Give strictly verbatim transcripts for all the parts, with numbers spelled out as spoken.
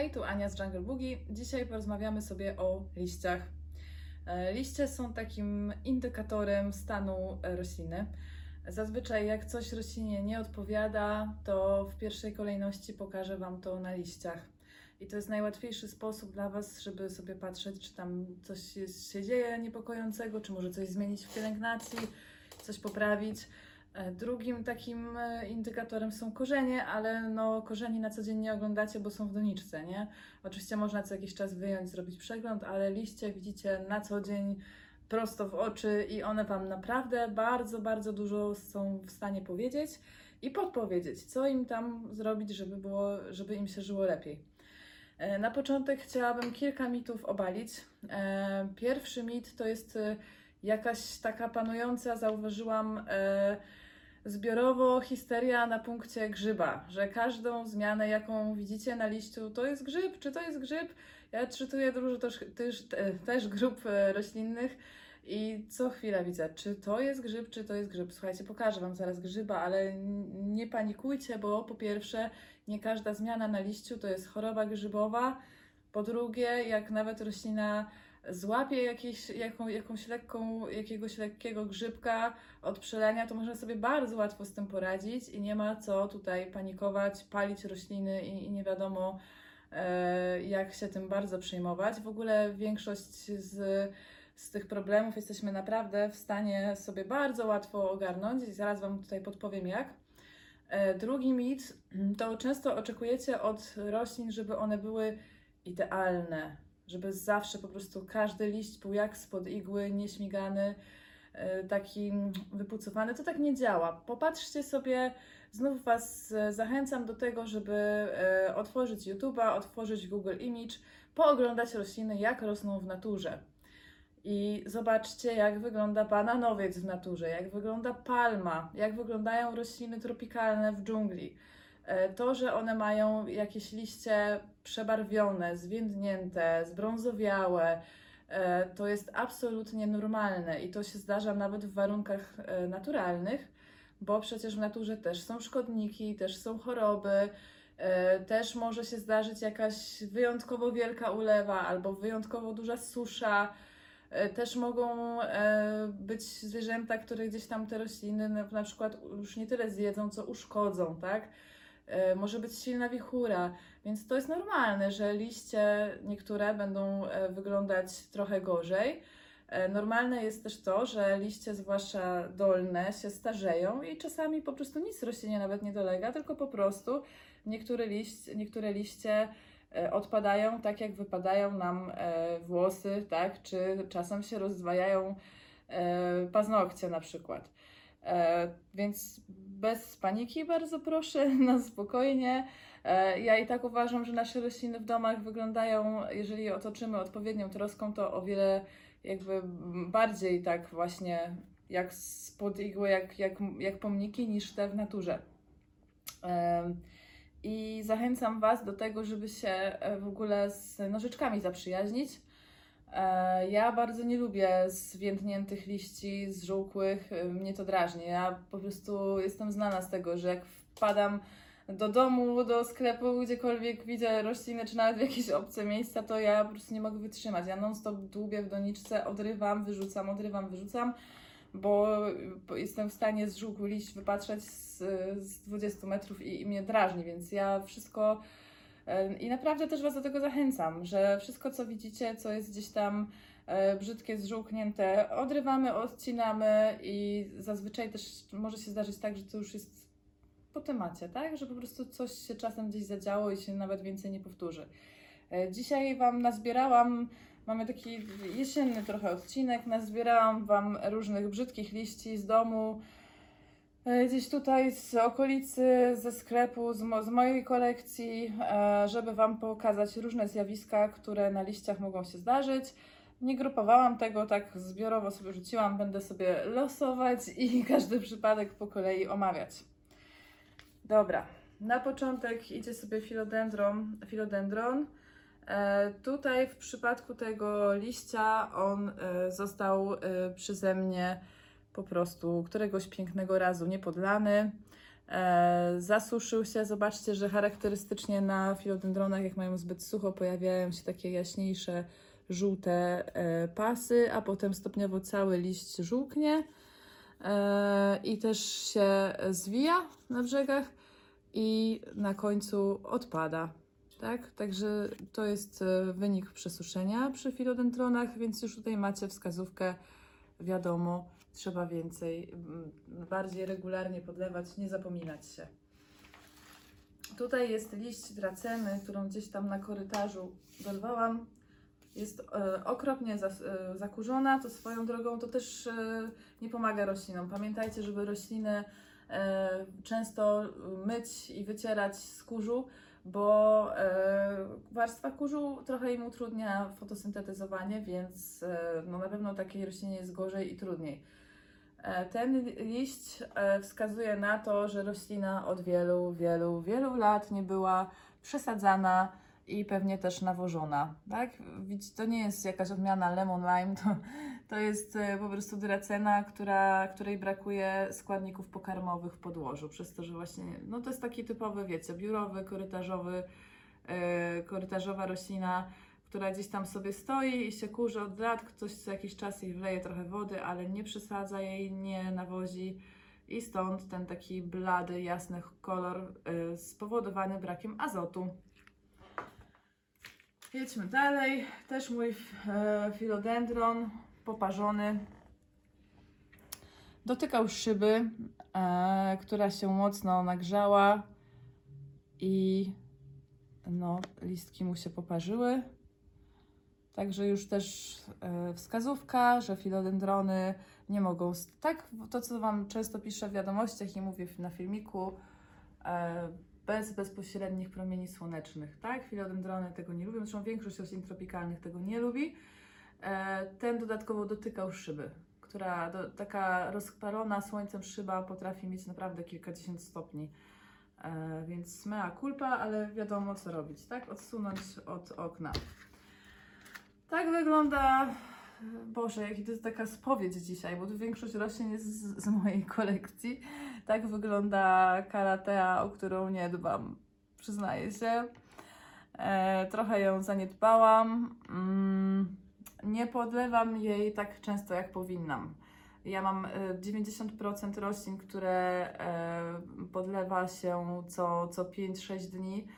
Hej, tu Ania z Jungle Boogie. Dzisiaj porozmawiamy sobie o liściach. Liście są takim indykatorem stanu rośliny. Zazwyczaj jak coś roślinie nie odpowiada, to w pierwszej kolejności pokażę Wam to na liściach. I to jest najłatwiejszy sposób dla Was, żeby sobie patrzeć, czy tam coś się dzieje niepokojącego, czy może coś zmienić w pielęgnacji, coś poprawić. Drugim takim indykatorem są korzenie, ale no korzeni na co dzień nie oglądacie, bo są w doniczce, nie? Oczywiście można co jakiś czas wyjąć, zrobić przegląd, ale liście widzicie na co dzień prosto w oczy i one Wam naprawdę bardzo, bardzo dużo są w stanie powiedzieć i podpowiedzieć, co im tam zrobić, żeby było, żeby im się żyło lepiej. Na początek chciałabym kilka mitów obalić. Pierwszy mit to jest jakaś taka panująca, zauważyłam, zbiorowo histeria na punkcie grzyba, że każdą zmianę, jaką widzicie na liściu, to jest grzyb, czy to jest grzyb? Ja czytuję dużo też, też, też grup roślinnych i co chwila widzę, czy to jest grzyb, czy to jest grzyb. Słuchajcie, pokażę Wam zaraz grzyba, ale nie panikujcie, bo po pierwsze, nie każda zmiana na liściu to jest choroba grzybowa, po drugie, jak nawet roślina złapie jakieś, jaką, jakąś lekką, jakiegoś lekkiego grzybka od przelenia, to można sobie bardzo łatwo z tym poradzić i nie ma co tutaj panikować, palić rośliny i, i nie wiadomo e, jak się tym bardzo przejmować. W ogóle większość z, z tych problemów jesteśmy naprawdę w stanie sobie bardzo łatwo ogarnąć i zaraz Wam tutaj podpowiem jak. E, drugi mit to często oczekujecie od roślin, żeby one były idealne, żeby zawsze po prostu każdy liść był jak spod igły, nieśmigany, taki wypucowany. To tak nie działa. Popatrzcie sobie, znów Was zachęcam do tego, żeby otworzyć YouTube'a, otworzyć Google Image, pooglądać rośliny, jak rosną w naturze. I zobaczcie, jak wygląda bananowiec w naturze, jak wygląda palma, jak wyglądają rośliny tropikalne w dżungli. To, że one mają jakieś liście przebarwione, zwiędnięte, zbrązowiałe, to jest absolutnie normalne i to się zdarza nawet w warunkach naturalnych, bo przecież w naturze też są szkodniki, też są choroby, też może się zdarzyć jakaś wyjątkowo wielka ulewa albo wyjątkowo duża susza. Też mogą być zwierzęta, które gdzieś tam te rośliny na przykład już nie tyle zjedzą, co uszkodzą, tak? Może być silna wichura, więc to jest normalne, że liście niektóre będą wyglądać trochę gorzej. Normalne jest też to, że liście, zwłaszcza dolne, się starzeją i czasami po prostu nic roślinie nawet nie dolega, tylko po prostu niektóre liście, niektóre liście odpadają tak, jak wypadają nam włosy, tak? Czy czasem się rozdwajają paznokcie na przykład. Więc bez paniki, bardzo proszę, na spokojnie. Ja i tak uważam, że nasze rośliny w domach wyglądają, jeżeli je otoczymy odpowiednią troską, to o wiele jakby bardziej tak właśnie jak spod igły, jak, jak, jak pomniki niż te w naturze. I zachęcam Was do tego, żeby się w ogóle z nożyczkami zaprzyjaźnić. Ja bardzo nie lubię zwiędniętych liści, zżółkłych, mnie to drażni. Ja po prostu jestem znana z tego, że jak wpadam do domu, do sklepu, gdziekolwiek widzę rośliny, czy nawet w jakieś obce miejsca, to ja po prostu nie mogę wytrzymać. Ja non stop dłubię w doniczce, odrywam, wyrzucam, odrywam, wyrzucam, bo jestem w stanie zżółkły liść wypatrzeć z, z dwudziestu metrów i, i mnie drażni, więc ja wszystko... I naprawdę też Was do tego zachęcam, że wszystko co widzicie, co jest gdzieś tam brzydkie, zżółknięte, odrywamy, odcinamy i zazwyczaj też może się zdarzyć tak, że to już jest po temacie, tak? Że po prostu coś się czasem gdzieś zadziało i się nawet więcej nie powtórzy. Dzisiaj Wam nazbierałam, mamy taki jesienny trochę odcinek, nazbierałam Wam różnych brzydkich liści z domu, gdzieś tutaj z okolicy, ze sklepu, z, mo z mojej kolekcji, e, żeby Wam pokazać różne zjawiska, które na liściach mogą się zdarzyć. Nie grupowałam tego, tak zbiorowo sobie rzuciłam, będę sobie losować i każdy przypadek po kolei omawiać. Dobra, na początek idzie sobie filodendron. filodendron. E, tutaj w przypadku tego liścia on e, został e, przeze mnie po prostu któregoś pięknego razu niepodlany. E, zasuszył się, zobaczcie, że charakterystycznie na filodendronach, jak mają zbyt sucho, pojawiają się takie jaśniejsze, żółte e, pasy, a potem stopniowo cały liść żółknie e, i też się zwija na brzegach i na końcu odpada. Tak? Także to jest wynik przesuszenia przy filodendronach, więc już tutaj macie wskazówkę, wiadomo, trzeba więcej, bardziej regularnie podlewać, nie zapominać się. Tutaj jest liść draceny, którą gdzieś tam na korytarzu dorwałam. Jest e, okropnie zas, e, zakurzona, to swoją drogą to też e, nie pomaga roślinom. Pamiętajcie, żeby rośliny e, często myć i wycierać z kurzu, bo e, warstwa kurzu trochę im utrudnia fotosyntetyzowanie, więc e, no, na pewno takiej roślinie jest gorzej i trudniej. E, ten liść e, wskazuje na to, że roślina od wielu, wielu, wielu lat nie była przesadzana i pewnie też nawożona, tak? To nie jest jakaś odmiana Lemon Lime, to, to jest po prostu dracena, która, której brakuje składników pokarmowych w podłożu, przez to, że właśnie, no to jest taki typowy, wiecie, biurowy, korytarzowy, yy, korytarzowa roślina, która gdzieś tam sobie stoi i się kurzy od lat, ktoś co jakiś czas jej wleje trochę wody, ale nie przesadza jej, nie nawozi i stąd ten taki blady, jasny kolor yy, spowodowany brakiem azotu. Jedźmy dalej, też mój e, filodendron poparzony dotykał szyby, e, która się mocno nagrzała i no, listki mu się poparzyły. Także już też e, wskazówka, że filodendrony nie mogą, tak to co Wam często piszę w wiadomościach i mówię na filmiku, e, bez bezpośrednich promieni słonecznych, tak? Filodendrony tego nie lubią, zresztą większość roślin tropikalnych tego nie lubi. E, ten dodatkowo dotykał szyby, która do, taka rozpalona słońcem szyba potrafi mieć naprawdę kilkadziesiąt stopni. E, więc mea culpa, ale wiadomo co robić, tak? Odsunąć od okna. Tak wygląda, Boże, jaki to jest taka spowiedź dzisiaj, bo tu większość roślin jest z, z mojej kolekcji. Tak wygląda Calathea, o którą nie dbam, przyznaję się. E, trochę ją zaniedbałam. Mm, nie podlewam jej tak często, jak powinnam. Ja mam dziewięćdziesiąt procent roślin, które e, podlewa się co, co pięć sześć dni,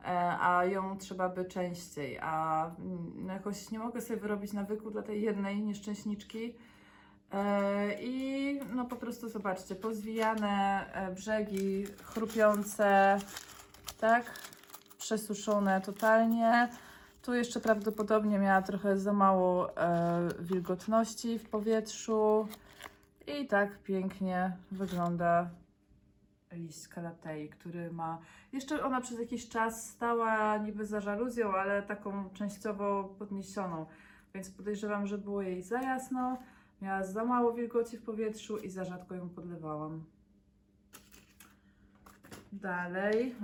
e, a ją trzeba by częściej. A no, jakoś nie mogę sobie wyrobić nawyku dla tej jednej nieszczęśniczki. I no po prostu zobaczcie, pozwijane brzegi, chrupiące, tak, przesuszone totalnie. Tu jeszcze prawdopodobnie miała trochę za mało e, wilgotności w powietrzu. I tak pięknie wygląda liść Calathei, który ma... Jeszcze ona przez jakiś czas stała niby za żaluzją, ale taką częściowo podniesioną. Więc podejrzewam, że było jej za jasno. Miała za mało wilgoci w powietrzu i za rzadko ją podlewałam. Dalej.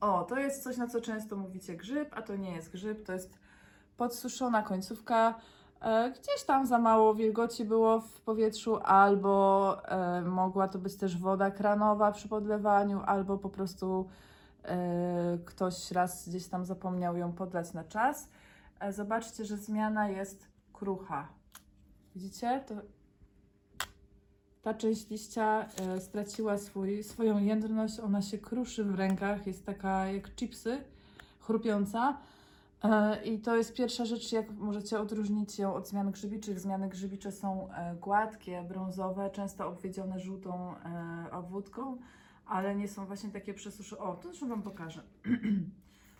O, to jest coś, na co często mówicie grzyb, a to nie jest grzyb, to jest podsuszona końcówka. E, gdzieś tam za mało wilgoci było w powietrzu, albo e, mogła to być też woda kranowa przy podlewaniu, albo po prostu e, ktoś raz gdzieś tam zapomniał ją podlać na czas. E, zobaczcie, że zmiana jest krucha. Widzicie? To ta część liścia e, straciła swój, swoją jędrność, ona się kruszy w rękach, jest taka jak chipsy, chrupiąca. E, I to jest pierwsza rzecz, jak możecie odróżnić ją od zmian grzybiczych. Zmiany grzybicze są e, gładkie, brązowe, często obwiedzione żółtą e, obwódką, ale nie są właśnie takie przesuszone. O, to już Wam pokażę.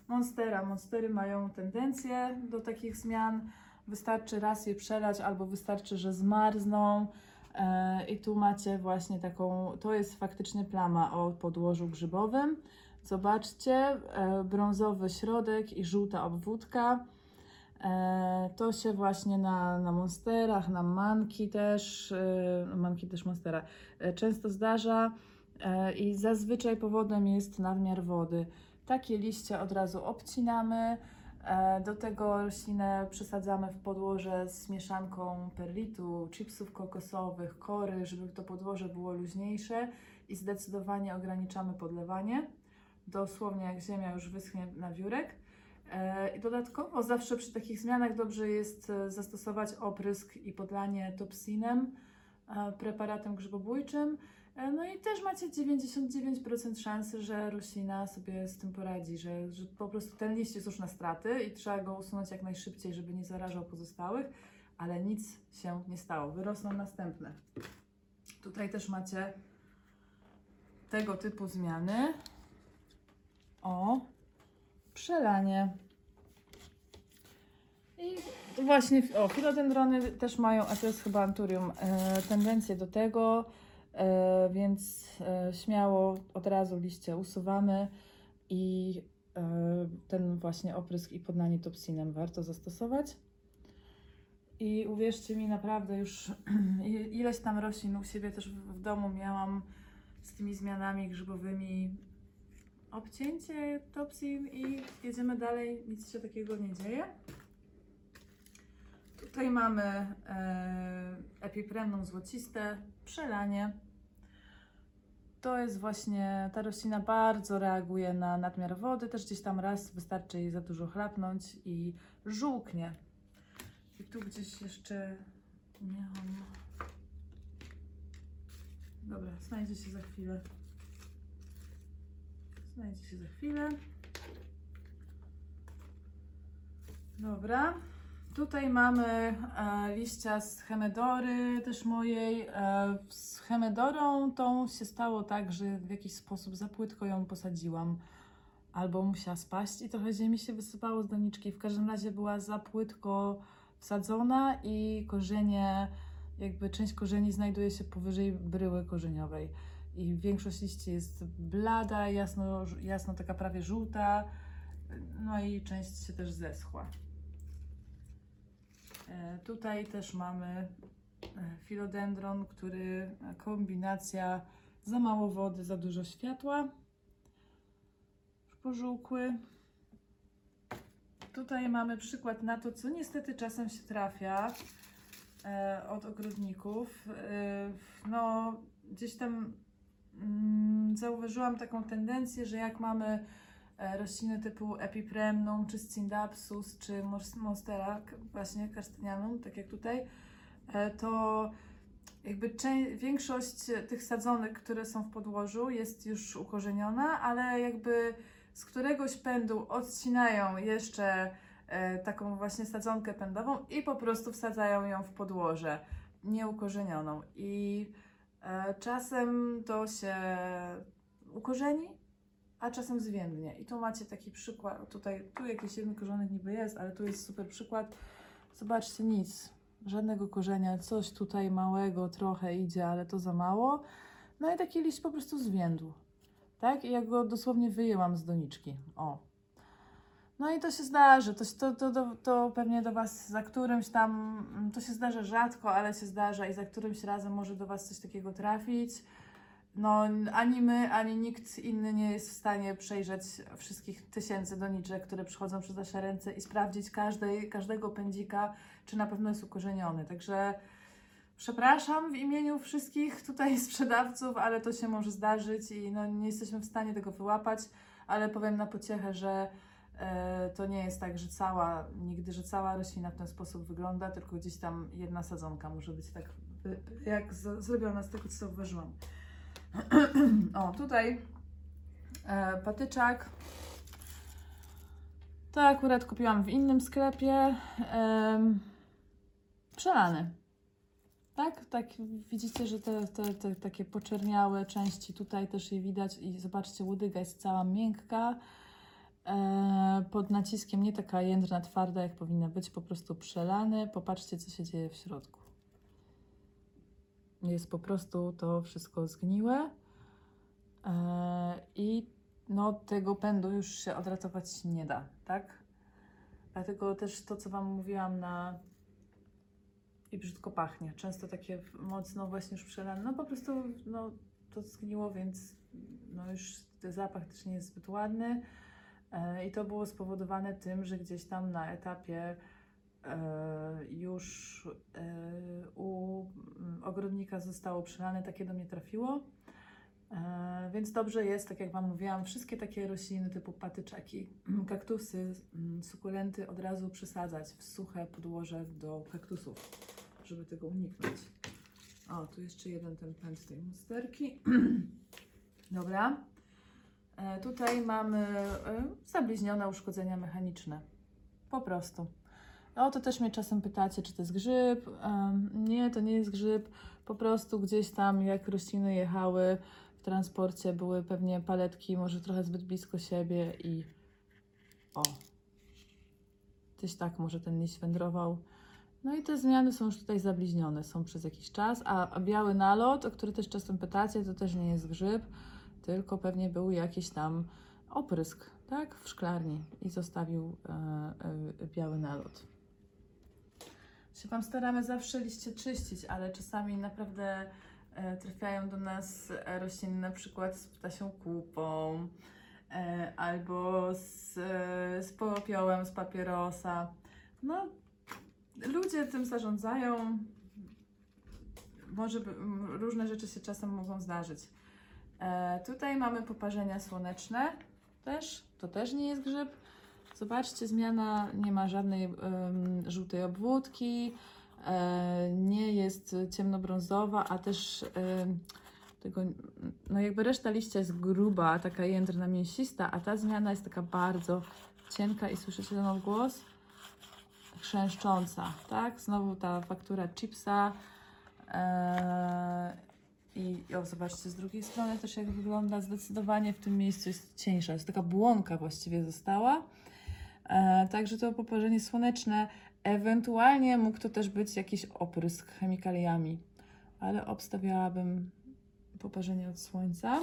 Monstera. Monstery mają tendencję do takich zmian. Wystarczy raz je przelać, albo wystarczy, że zmarzną e, i tu macie właśnie taką, to jest faktycznie plama o podłożu grzybowym. Zobaczcie, e, brązowy środek i żółta obwódka. E, to się właśnie na, na monsterach, na manki też, e, manki też monstera, e, często zdarza e, i zazwyczaj powodem jest nadmiar wody. Takie liście od razu obcinamy. Do tego roślinę przesadzamy w podłoże z mieszanką perlitu, chipsów kokosowych, kory, żeby to podłoże było luźniejsze i zdecydowanie ograniczamy podlewanie. Dosłownie jak ziemia już wyschnie na wiórek. I dodatkowo zawsze przy takich zmianach dobrze jest zastosować oprysk i podlanie topsinem, preparatem grzybobójczym. No i też macie dziewięćdziesiąt dziewięć procent szansy, że roślina sobie z tym poradzi, że, że po prostu ten liść jest już na straty i trzeba go usunąć jak najszybciej, żeby nie zarażał pozostałych, ale nic się nie stało, wyrosną następne. Tutaj też macie tego typu zmiany. O, przelanie. I właśnie, o, filodendrony też mają, a to jest chyba anturium, e, tendencję do tego, e, więc e, śmiało od razu liście usuwamy i e, ten właśnie oprysk i podlanie topsinem warto zastosować. I uwierzcie mi, naprawdę już ileś tam roślin u siebie też w, w domu miałam z tymi zmianami grzybowymi. Obcięcie topsin i jedziemy dalej, nic się takiego nie dzieje. Tutaj mamy e, epipremnum złociste, przelanie. To jest właśnie, ta roślina bardzo reaguje na nadmiar wody, też gdzieś tam raz wystarczy jej za dużo chlapnąć i żółknie. I tu gdzieś jeszcze miałam... Dobra, znajdzie się za chwilę. Znajdzie się za chwilę. Dobra. Tutaj mamy e, liścia z hemedory, też mojej. E, z hemedorą tą się stało tak, że w jakiś sposób za płytko ją posadziłam. Albo musiała spaść i trochę ziemi się wysypało z doniczki. W każdym razie była za płytko wsadzona i korzenie, jakby część korzeni znajduje się powyżej bryły korzeniowej. I większość liści jest blada, jasno, jasno taka prawie żółta, no i część się też zeschła. E, tutaj też mamy filodendron, który kombinacja za mało wody, za dużo światła, już pożółkły. Tutaj mamy przykład na to, co niestety czasem się trafia e, od ogrodników. E, no, gdzieś tam zauważyłam taką tendencję, że jak mamy rośliny typu epipremnum, czy scindapsus, czy monstera, właśnie karstenianum, tak jak tutaj, to jakby większość tych sadzonek, które są w podłożu, jest już ukorzeniona, ale jakby z któregoś pędu odcinają jeszcze taką właśnie sadzonkę pędową i po prostu wsadzają ją w podłoże nieukorzenioną. I czasem to się ukorzeni, a czasem zwiędnie. I tu macie taki przykład, tutaj, tu jakiś jeden korzonek niby jest, ale tu jest super przykład. Zobaczcie, nic, żadnego korzenia, coś tutaj małego trochę idzie, ale to za mało. No i taki liść po prostu zwiędł, tak? I ja go dosłownie wyjęłam z doniczki, o. No i to się zdarzy, to, to, to, to pewnie do Was za którymś tam, to się zdarza rzadko, ale się zdarza i za którymś razem może do Was coś takiego trafić. No ani my, ani nikt inny nie jest w stanie przejrzeć wszystkich tysięcy doniczek, które przychodzą przez nasze ręce i sprawdzić każdej, każdego pędzika, czy na pewno jest ukorzeniony. Także przepraszam w imieniu wszystkich tutaj sprzedawców, ale to się może zdarzyć i no, nie jesteśmy w stanie tego wyłapać, ale powiem na pociechę, że to nie jest tak, że cała, nigdy, że cała roślina w ten sposób wygląda, tylko gdzieś tam jedna sadzonka może być tak, jak z, zrobiona z tego, co zauważyłam. O, tutaj e, patyczak. To akurat kupiłam w innym sklepie. E, przelany. Tak, tak widzicie, że te, te, te takie poczerniałe części tutaj też je widać i zobaczcie, łodyga jest cała miękka. Pod naciskiem, nie taka jędrna, twarda jak powinna być, po prostu przelany. Popatrzcie, co się dzieje w środku. Jest po prostu to wszystko zgniłe i no, tego pędu już się odratować nie da, tak? Dlatego też to, co Wam mówiłam na i brzydko pachnie, często takie mocno właśnie już przelane, no po prostu no, to zgniło, więc no, już ten zapach też nie jest zbyt ładny. I to było spowodowane tym, że gdzieś tam na etapie już u ogrodnika zostało przelane, takie do mnie trafiło. Więc dobrze jest, tak jak Wam mówiłam, wszystkie takie rośliny typu patyczaki, kaktusy, sukulenty od razu przysadzać w suche podłoże do kaktusów, żeby tego uniknąć. O, tu jeszcze jeden ten pęd tej monsterki. Dobra. Tutaj mamy zabliźnione uszkodzenia mechaniczne. Po prostu. O, to też mnie czasem pytacie, czy to jest grzyb. Nie, to nie jest grzyb. Po prostu gdzieś tam, jak rośliny jechały w transporcie, były pewnie paletki, może trochę zbyt blisko siebie i o, gdzieś tak może ten liść wędrował. No i te zmiany są już tutaj zabliźnione, są przez jakiś czas, a biały nalot, o który też czasem pytacie, to też nie jest grzyb, tylko pewnie był jakiś tam oprysk, tak, w szklarni i zostawił e, e, biały nalot. Się Wam staramy zawsze liście czyścić, ale czasami naprawdę e, trafiają do nas rośliny na przykład z ptasią kupą e, albo z, e, z popiołem, z papierosa. No, ludzie tym zarządzają, może różne rzeczy się czasem mogą zdarzyć. E, tutaj mamy poparzenia słoneczne, też, to też nie jest grzyb. Zobaczcie, zmiana, nie ma żadnej y, żółtej obwódki, y, nie jest ciemnobrązowa, a też y, tego, no jakby reszta liścia jest gruba, taka jędrna, mięsista, a ta zmiana jest taka bardzo cienka i słyszycie ten odgłos? Chrzęszcząca, tak? Znowu ta faktura chipsa. Yy, I o, zobaczcie, z drugiej strony też jak wygląda, zdecydowanie w tym miejscu jest cieńsza, jest taka błonka właściwie została. E, także to poparzenie słoneczne, ewentualnie mógł to też być jakiś oprysk chemikaliami, ale obstawiałabym poparzenie od słońca.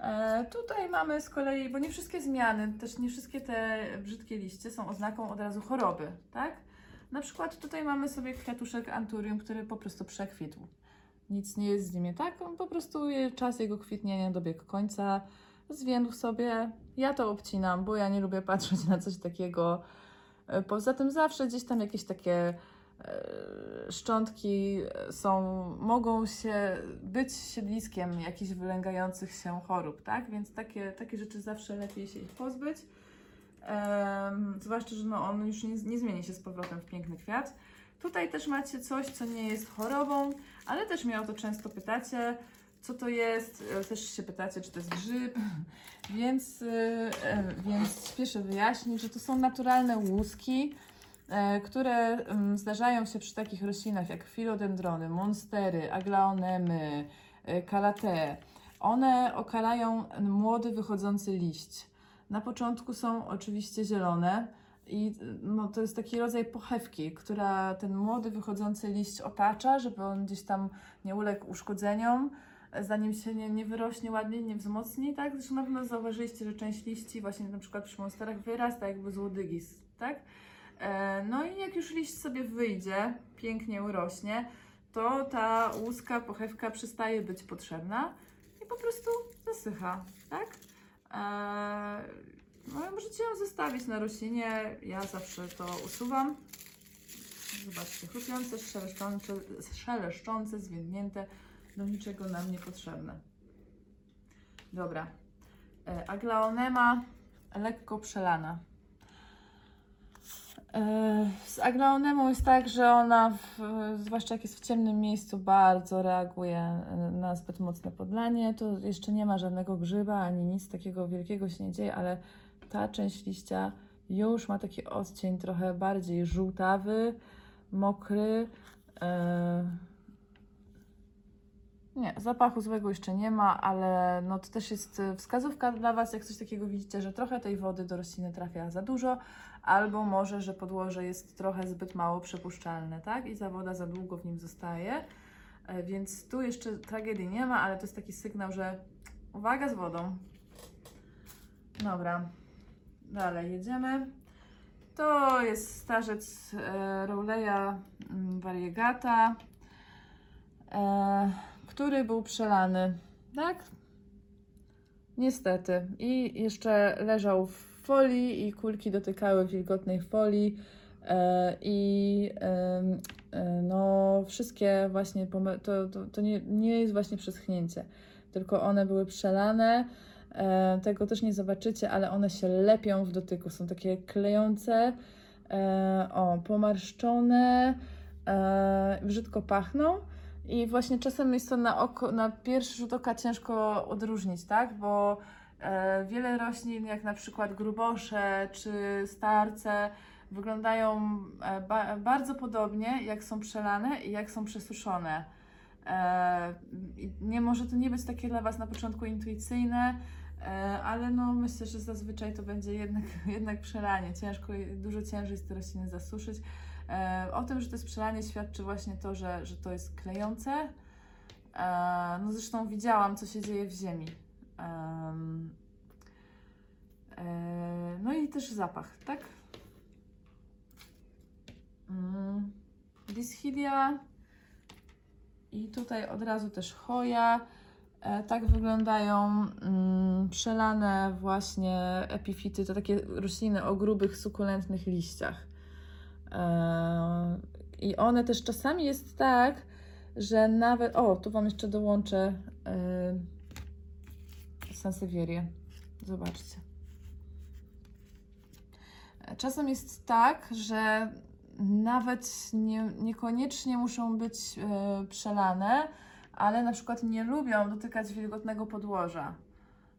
E, tutaj mamy z kolei, bo nie wszystkie zmiany, też nie wszystkie te brzydkie liście są oznaką od razu choroby, tak? Na przykład tutaj mamy sobie kwiatuszek anturium, który po prostu przekwitł. Nic nie jest z nim, tak? On po prostu czas jego kwitnienia dobiegł końca, zwiędł sobie. Ja to obcinam, bo ja nie lubię patrzeć na coś takiego. Poza tym zawsze gdzieś tam jakieś takie e, szczątki są, mogą się być siedliskiem jakichś wylęgających się chorób, tak? Więc takie, takie rzeczy zawsze lepiej się ich pozbyć. E, zwłaszcza, że no on już nie, nie zmieni się z powrotem w piękny kwiat. Tutaj też macie coś, co nie jest chorobą, ale też mnie o to często pytacie, co to jest, też się pytacie, czy to jest grzyb, więc, więc śpieszę wyjaśnić, że to są naturalne łuski, które zdarzają się przy takich roślinach jak filodendrony, monstery, aglaonemy, calatee. One okalają młody, wychodzący liść. Na początku są oczywiście zielone, i no, to jest taki rodzaj pochewki, która ten młody, wychodzący liść otacza, żeby on gdzieś tam nie uległ uszkodzeniom, zanim się nie, nie wyrośnie ładnie, nie wzmocni, tak? Zresztą na pewno zauważyliście, że część liści właśnie na przykład przy monsterach wyrasta jakby z łodygi, tak? E, no i jak już liść sobie wyjdzie, pięknie urośnie, to ta łuska, pochewka przestaje być potrzebna i po prostu zasycha, tak? E, No, możecie ją zostawić na roślinie, ja zawsze to usuwam. Zobaczcie, chrupiące, szeleszczące, szeleszczące, zwiędnięte, do niczego nam niepotrzebne. Dobra, e, aglaonema lekko przelana. E, z aglaonemą jest tak, że ona, w, zwłaszcza jak jest w ciemnym miejscu, bardzo reaguje na zbyt mocne podlanie. To jeszcze nie ma żadnego grzyba, ani nic takiego wielkiego się nie dzieje, ale ta część liścia już ma taki odcień trochę bardziej żółtawy, mokry. Nie, zapachu złego jeszcze nie ma, ale no to też jest wskazówka dla Was, jak coś takiego widzicie, że trochę tej wody do rośliny trafia za dużo, albo może, że podłoże jest trochę zbyt mało przepuszczalne, tak? I ta woda za długo w nim zostaje. Więc tu jeszcze tragedii nie ma, ale to jest taki sygnał, że uwaga z wodą. Dobra. Dalej jedziemy. To jest starzec e, Roleja Variegata, e, który był przelany, tak? Niestety. I jeszcze leżał w folii i kulki dotykały wilgotnej folii e, i e, no wszystkie właśnie, to, to, to nie, nie jest właśnie przeschnięcie. tylko one były przelane. E, tego też nie zobaczycie, ale one się lepią w dotyku. Są takie klejące, e, o, pomarszczone, e, brzydko pachną. I właśnie czasem jest to na, oko, na pierwszy rzut oka ciężko odróżnić, tak? Bo e, wiele roślin, jak na przykład grubosze czy starce, wyglądają ba bardzo podobnie, jak są przelane i jak są przesuszone. E, nie może to nie być takie dla Was na początku intuicyjne, e, ale no myślę, że zazwyczaj to będzie jednak, jednak przelanie. Ciężko, dużo ciężej jest te rośliny zasuszyć. E, o tym, że to jest przelanie, świadczy właśnie to, że, że to jest klejące. E, no zresztą widziałam, co się dzieje w ziemi. E, e, no i też zapach, tak? Mm. Dischidia. I tutaj od razu też Hoya. E, tak wyglądają mm, przelane właśnie epifity, to takie rośliny o grubych, sukulentnych liściach. E, I one też czasami jest tak, że nawet... O, tu Wam jeszcze dołączę e, Sansewierię. Zobaczcie. Czasem jest tak, że nawet nie, niekoniecznie muszą być yy, przelane, ale na przykład nie lubią dotykać wilgotnego podłoża.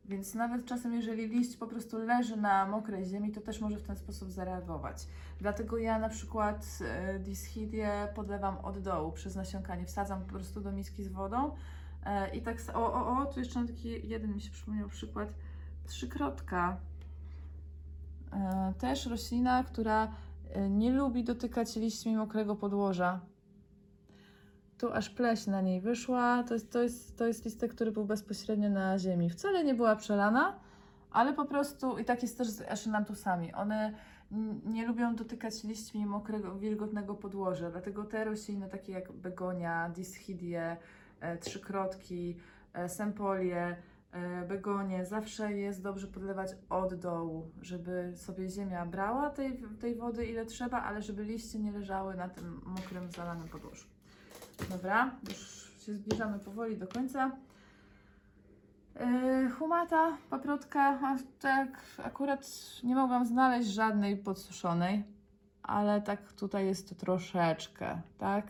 Więc nawet czasem, jeżeli liść po prostu leży na mokrej ziemi, to też może w ten sposób zareagować. Dlatego ja na przykład yy, Dischidię podlewam od dołu przez nasionka, nie wsadzam po prostu do miski z wodą. Yy, I tak, o, o, o, tu jeszcze mam taki jeden, mi się przypomniał przykład, trzykrotka. Yy, też roślina, która nie lubi dotykać liśćmi mokrego podłoża. Tu aż pleśń na niej wyszła. To jest, to jest, to jest listek, który był bezpośrednio na ziemi. Wcale nie była przelana, ale po prostu... I tak jest też z aszynantusami. One nie lubią dotykać liśćmi mokrego, wilgotnego podłoża. Dlatego te rośliny, takie jak begonia, dischidie, e, trzykrotki, e, sempolie, begonie, zawsze jest dobrze podlewać od dołu, żeby sobie ziemia brała tej, tej wody ile trzeba, ale żeby liście nie leżały na tym mokrym, zalanym podłożu. Dobra, już się zbliżamy powoli do końca. Yy, humata, paprotka, a tak akurat nie mogłam znaleźć żadnej podsuszonej, ale tak tutaj jest to troszeczkę, tak?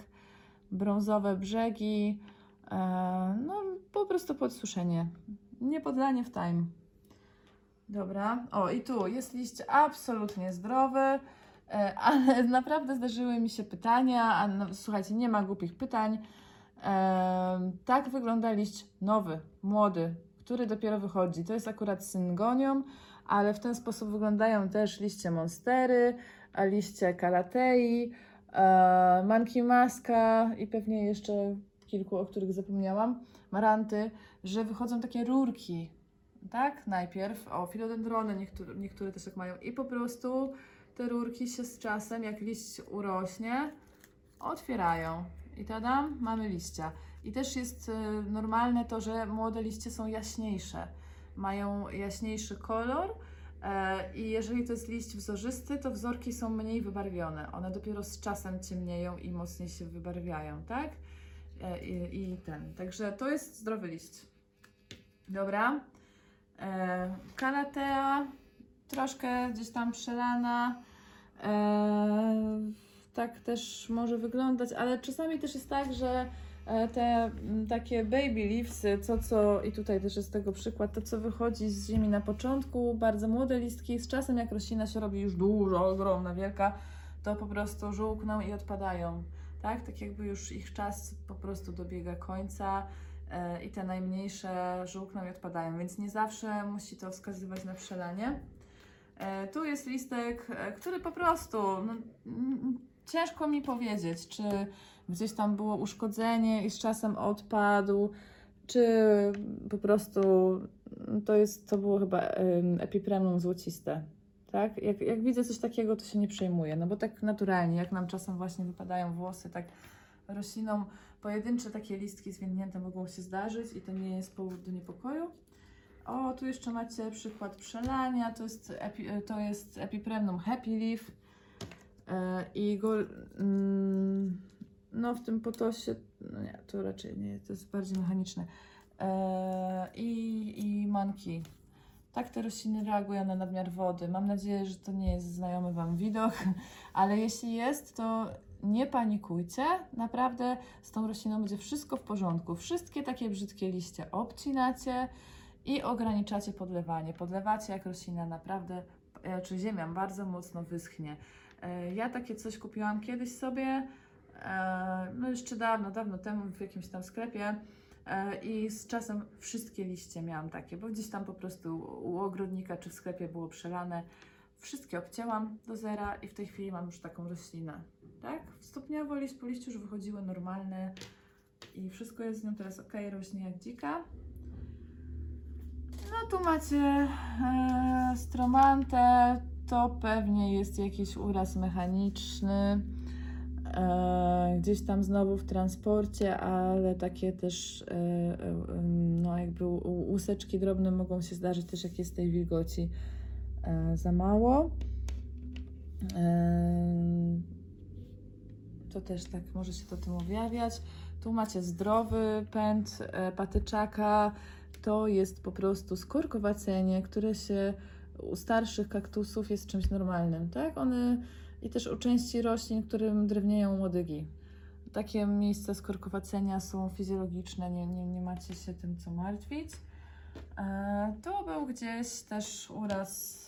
Brązowe brzegi, yy, no po prostu podsuszenie. Nie podlanie w time. Dobra. O, i tu jest liść absolutnie zdrowy, ale naprawdę zdarzyły mi się pytania, a no, słuchajcie, nie ma głupich pytań. E, tak wygląda liść nowy, młody, który dopiero wychodzi. To jest akurat Syngonium, ale w ten sposób wyglądają też liście Monstery, liście Calathei, e, Monkey Maska i pewnie jeszcze kilku, o których zapomniałam, maranty, że wychodzą takie rurki, tak? Najpierw, o, filodendrony, niektóre, niektóre też tak mają i po prostu te rurki się z czasem, jak liść urośnie, otwierają i tadam, mamy liścia. I też jest y, normalne to, że młode liście są jaśniejsze, mają jaśniejszy kolor y, i jeżeli to jest liść wzorzysty, to wzorki są mniej wybarwione, one dopiero z czasem ciemnieją i mocniej się wybarwiają, tak? I, i ten. Także to jest zdrowy liść. Dobra. E, Calathea, troszkę gdzieś tam przelana. E, tak też może wyglądać, ale czasami też jest tak, że te takie baby leavesy, co co i tutaj też jest tego przykład, to co wychodzi z ziemi na początku, bardzo młode listki, z czasem jak roślina się robi już duża, ogromna, wielka, to po prostu żółkną i odpadają. Tak, tak jakby już ich czas po prostu dobiega końca yy, i te najmniejsze żółkną i odpadają, więc nie zawsze musi to wskazywać na przelanie. Yy, tu jest listek, yy, który po prostu, no, mm, ciężko mi powiedzieć, czy gdzieś tam było uszkodzenie i z czasem odpadł, czy po prostu to jest, to było chyba yy, epipremnum złociste. Tak? Jak, jak widzę coś takiego, to się nie przejmuję, no bo tak naturalnie, jak nam czasem właśnie wypadają włosy, tak roślinom pojedyncze takie listki zwiędnięte mogą się zdarzyć i to nie jest powód do niepokoju. O, tu jeszcze macie przykład przelania, to jest, epi, to jest epipremnum happy leaf i go, no w tym potosie, no nie, to raczej nie, to jest bardziej mechaniczne. i, i manki. Tak te rośliny reagują na nadmiar wody. Mam nadzieję, że to nie jest znajomy Wam widok, ale jeśli jest, to nie panikujcie. Naprawdę z tą rośliną będzie wszystko w porządku. Wszystkie takie brzydkie liście obcinacie i ograniczacie podlewanie. Podlewacie, jak roślina naprawdę, czy ziemia bardzo mocno wyschnie. Ja takie coś kupiłam kiedyś sobie, no jeszcze dawno, dawno temu w jakimś tam sklepie. I z czasem wszystkie liście miałam takie, bo gdzieś tam po prostu u ogrodnika czy w sklepie było przelane. Wszystkie obcięłam do zera i w tej chwili mam już taką roślinę. Tak? Stopniowo liść po liściu już wychodziły normalne i wszystko jest z nią teraz ok, rośnie jak dzika. No tu macie e, stromantę, to pewnie jest jakiś uraz mechaniczny. E, gdzieś tam znowu w transporcie, ale takie też e, e, no jakby łuseczki drobne mogą się zdarzyć też, jak jest tej wilgoci e, za mało. E, to też tak może się to tym objawiać. Tu macie zdrowy pęd e, patyczaka. To jest po prostu skorkowacenie, które się u starszych kaktusów jest czymś normalnym, tak? One i też u części roślin, którym drewnieją łodygi. Takie miejsca skorkowacenia są fizjologiczne, nie, nie, nie macie się tym co martwić. E, tu był gdzieś też uraz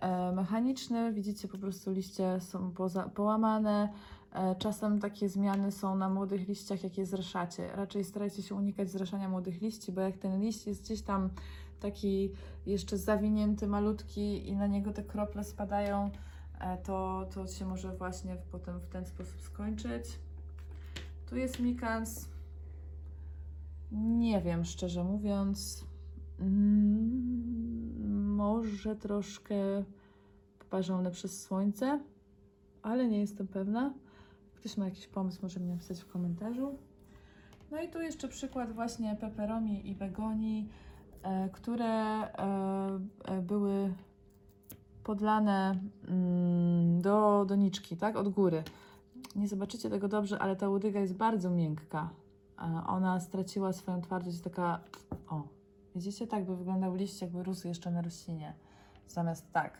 e, mechaniczny, widzicie po prostu liście są poza, połamane. E, czasem takie zmiany są na młodych liściach, jak je zraszacie. Raczej starajcie się unikać zraszania młodych liści, bo jak ten liść jest gdzieś tam taki jeszcze zawinięty, malutki i na niego te krople spadają, To, to się może właśnie potem w ten sposób skończyć. Tu jest Mikans. Nie wiem, szczerze mówiąc. Mm, może troszkę poparzony przez słońce, ale nie jestem pewna. Ktoś ma jakiś pomysł, może mi napisać w komentarzu. No i tu jeszcze przykład właśnie peperomii i begonii, e, które e, e, były podlane do doniczki, tak? Od góry. Nie zobaczycie tego dobrze, ale ta łodyga jest bardzo miękka. Ona straciła swoją twardość, taka... O, widzicie? Tak by wyglądał liść, jakby rósł jeszcze na roślinie. Zamiast tak.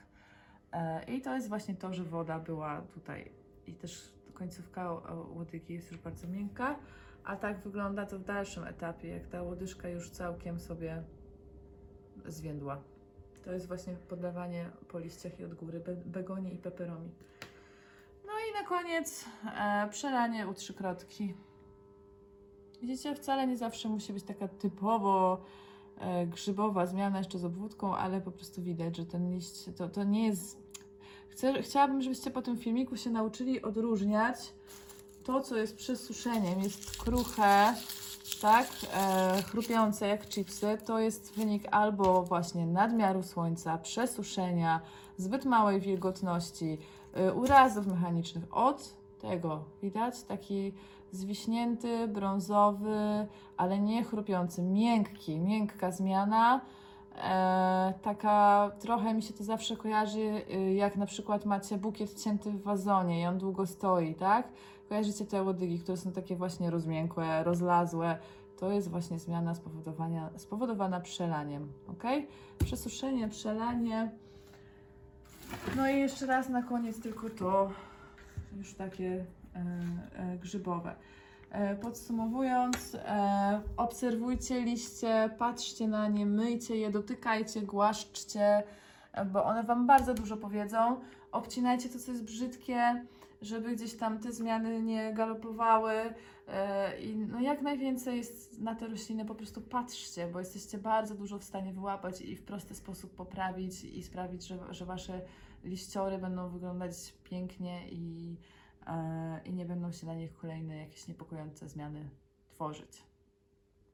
I to jest właśnie to, że woda była tutaj. I też końcówka łodygi jest już bardzo miękka. A tak wygląda to w dalszym etapie, jak ta łodyżka już całkiem sobie zwiędła. To jest właśnie podlewanie po liściach i od góry be begonii i peperomii. No i na koniec e, przelanie u trzykrotki. Widzicie, wcale nie zawsze musi być taka typowo e, grzybowa zmiana jeszcze z obwódką, ale po prostu widać, że ten liść to, to nie jest... Chcę, chciałabym, żebyście po tym filmiku się nauczyli odróżniać to, co jest przesuszeniem, jest kruche, tak, e, chrupiące jak chipsy, to jest wynik albo właśnie nadmiaru słońca, przesuszenia, zbyt małej wilgotności, e, urazów mechanicznych. Od tego widać taki zwiśnięty, brązowy, ale nie chrupiący, miękki, miękka zmiana. E, taka trochę mi się to zawsze kojarzy, jak na przykład macie bukiet cięty w wazonie i on długo stoi, tak? Kojarzycie te łodygi, które są takie właśnie rozmiękłe, rozlazłe. To jest właśnie zmiana spowodowania, spowodowana przelaniem, ok? Przesuszenie, przelanie. No i jeszcze raz na koniec tylko to już takie e, e, grzybowe. E, podsumowując, e, obserwujcie liście, patrzcie na nie, myjcie je, dotykajcie, głaszczcie, bo one Wam bardzo dużo powiedzą. Obcinajcie to, co jest brzydkie, żeby gdzieś tam te zmiany nie galopowały i no jak najwięcej jest na te rośliny, po prostu patrzcie, bo jesteście bardzo dużo w stanie wyłapać i w prosty sposób poprawić i sprawić, że, że Wasze liściory będą wyglądać pięknie i, i nie będą się na nich kolejne jakieś niepokojące zmiany tworzyć.